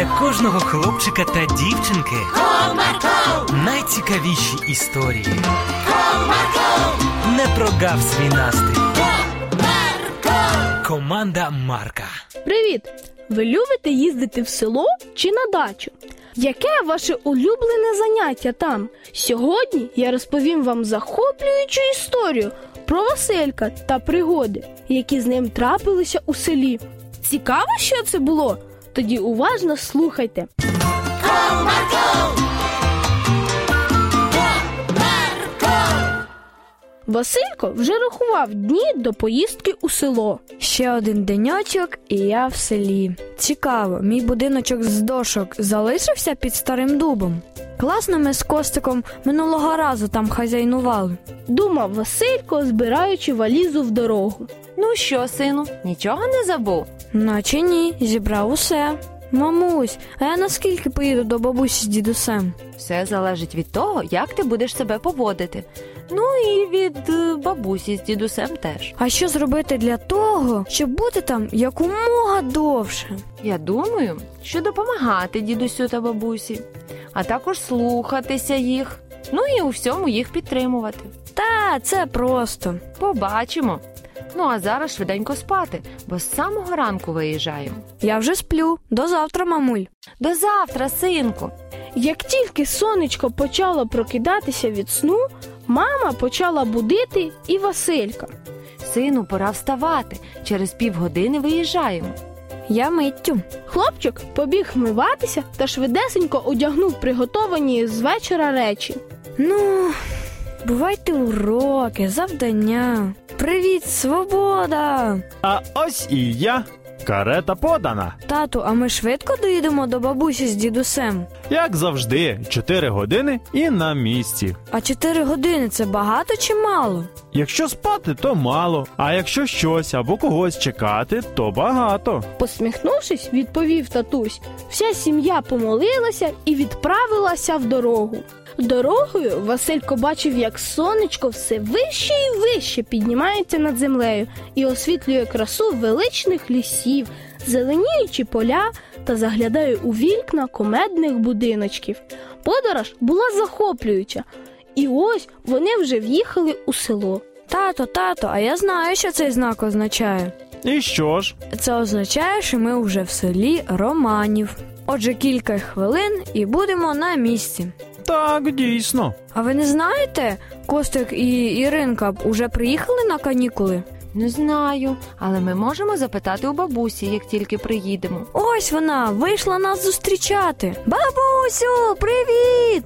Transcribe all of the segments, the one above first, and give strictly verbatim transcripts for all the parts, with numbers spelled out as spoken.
для кожного хлопчика та дівчинки. Комарко! Найцікавіші історії. Комарко! Не прогав свій настрій. Комарко! Команда Марка. Привіт! Ви любите їздити в село чи на дачу? Яке ваше улюблене заняття там? Сьогодні я розповім вам захоплюючу історію про Василька та пригоди, які з ним трапилися у селі. Цікаво, що це було? Тоді уважно слухайте. Комарко! Комарко! Василько вже рахував дні до поїздки у село. Ще один денечок, і я в селі. Цікаво, мій будиночок з дошок залишився під старим дубом. Класно ми з Костиком минулого разу там хазяйнували. Думав Василько, збираючи валізу в дорогу. Ну що, сину, нічого не забув? Наче ні, зібрав усе. Мамусь, а я наскільки поїду до бабусі з дідусем? Все залежить від того, як ти будеш себе поводити. Ну і від бабусі з дідусем теж. А що зробити для того, щоб бути там якомога довше? Я думаю, що допомагати дідусю та бабусі, а також слухатися їх, ну і у всьому їх підтримувати. Та, це просто. Побачимо. Ну, а зараз швиденько спати, бо з самого ранку виїжджаємо. Я вже сплю. До завтра, мамуль. До завтра, синку. Як тільки сонечко почало прокидатися від сну, мама почала будити і Василька. Сину, пора вставати. Через півгодини виїжджаємо. Я миттю. Хлопчик побіг вмиватися та швидесенько одягнув приготовані з вечора речі. Ну, бувайте уроки, завдання. Привіт, свобода! А ось і я. Карета подана. Тату, а ми швидко доїдемо до бабусі з дідусем? Як завжди, чотири години і на місці. А чотири години – це багато чи мало? Якщо спати, то мало, а якщо щось або когось чекати, то багато. Посміхнувшись, відповів татусь. Вся сім'я помолилася і відправилася в дорогу. Дорогою Василько бачив, як сонечко все вище і вище піднімається над землею і освітлює красу величних лісів, зеленіючі поля та заглядає у вікна кумедних будиночків. Подорож була захоплююча, і ось вони вже в'їхали у село. Тато, тато, а я знаю, що цей знак означає. І що ж? Це означає, що ми вже в селі Романів. Отже, кілька хвилин і будемо на місці. Так, дійсно. А ви не знаєте, Костик і Іринка уже приїхали на канікули? Не знаю, але ми можемо запитати у бабусі, як тільки приїдемо. Ось вона, вийшла нас зустрічати. Бабусю, привіт!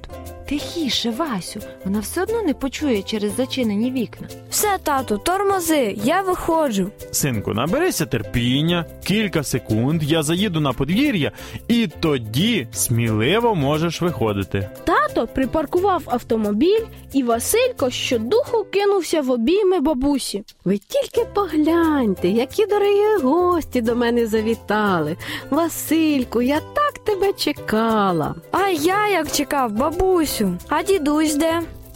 Тихіше, Васю, вона все одно не почує через зачинені вікна. Все, тату, тормози, я виходжу. Синку, наберися терпіння, кілька секунд, я заїду на подвір'я, і тоді сміливо можеш виходити. Тато припаркував автомобіль, і Василько щодуху кинувся в обійми бабусі. Ви тільки погляньте, які дорогі гості до мене завітали. Васильку, я так тебе чекала. А я як чекав, бабусю. А дідусь де?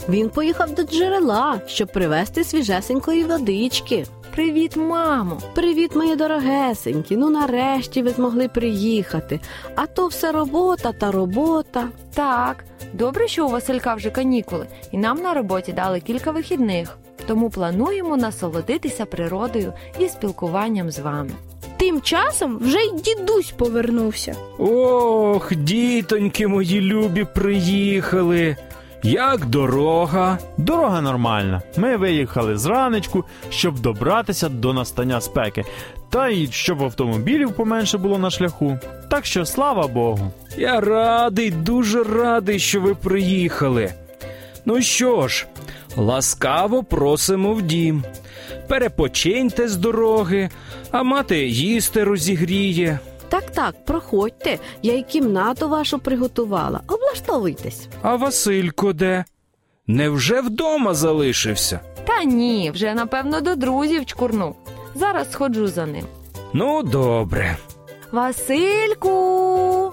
Він поїхав до джерела, щоб привезти свіжесенької водички. Привіт, мамо! Привіт, мої дорогесенькі! Ну, нарешті ви змогли приїхати. А то все робота та робота. Так, добре, що у Василька вже канікули, і нам на роботі дали кілька вихідних. Тому плануємо насолодитися природою і спілкуванням з вами. Тим часом вже й дідусь повернувся. Ох, дітоньки мої любі, приїхали. Як дорога? Дорога нормальна. Ми виїхали зранечку, щоб добратися до настання спеки. Та й щоб автомобілів поменше було на шляху. Так що слава Богу. Я радий, дуже радий, що ви приїхали. Ну що ж, ласкаво просимо в дім. Перепочиньте з дороги, а мати їсти розігріє. Так-так, проходьте, я й кімнату вашу приготувала. Облаштовуйтесь. А Василько де? Невже вдома залишився? Та ні, вже, напевно, до друзів чкурнув. Зараз сходжу за ним. Ну, добре. Васильку!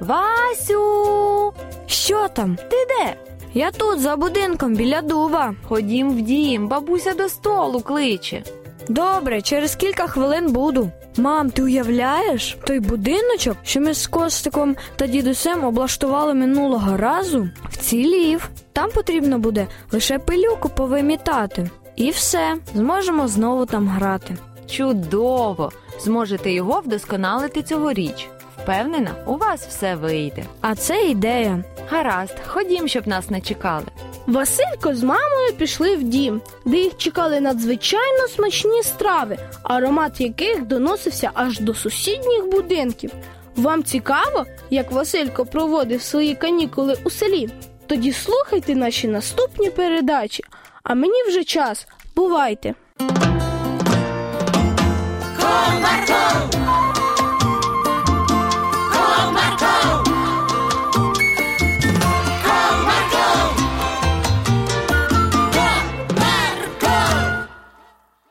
Васю! Що там? Ти де? Я тут, за будинком, біля дуба. Ходім в дім, бабуся до столу кличе. Добре, через кілька хвилин буду. Мам, ти уявляєш той будиночок, що ми з Костиком та дідусем облаштували минулого разу? Вцілів. Там потрібно буде лише пилюку повимітати. І все, зможемо знову там грати. Чудово! Зможете його вдосконалити цьогоріч. Впевнена, у вас все вийде. А це ідея. Гаразд, ходім, щоб нас не чекали. Василько з мамою пішли в дім, де їх чекали надзвичайно смачні страви, аромат яких доносився аж до сусідніх будинків. Вам цікаво, як Василько проводив свої канікули у селі? Тоді слухайте наші наступні передачі. А мені вже час. Бувайте!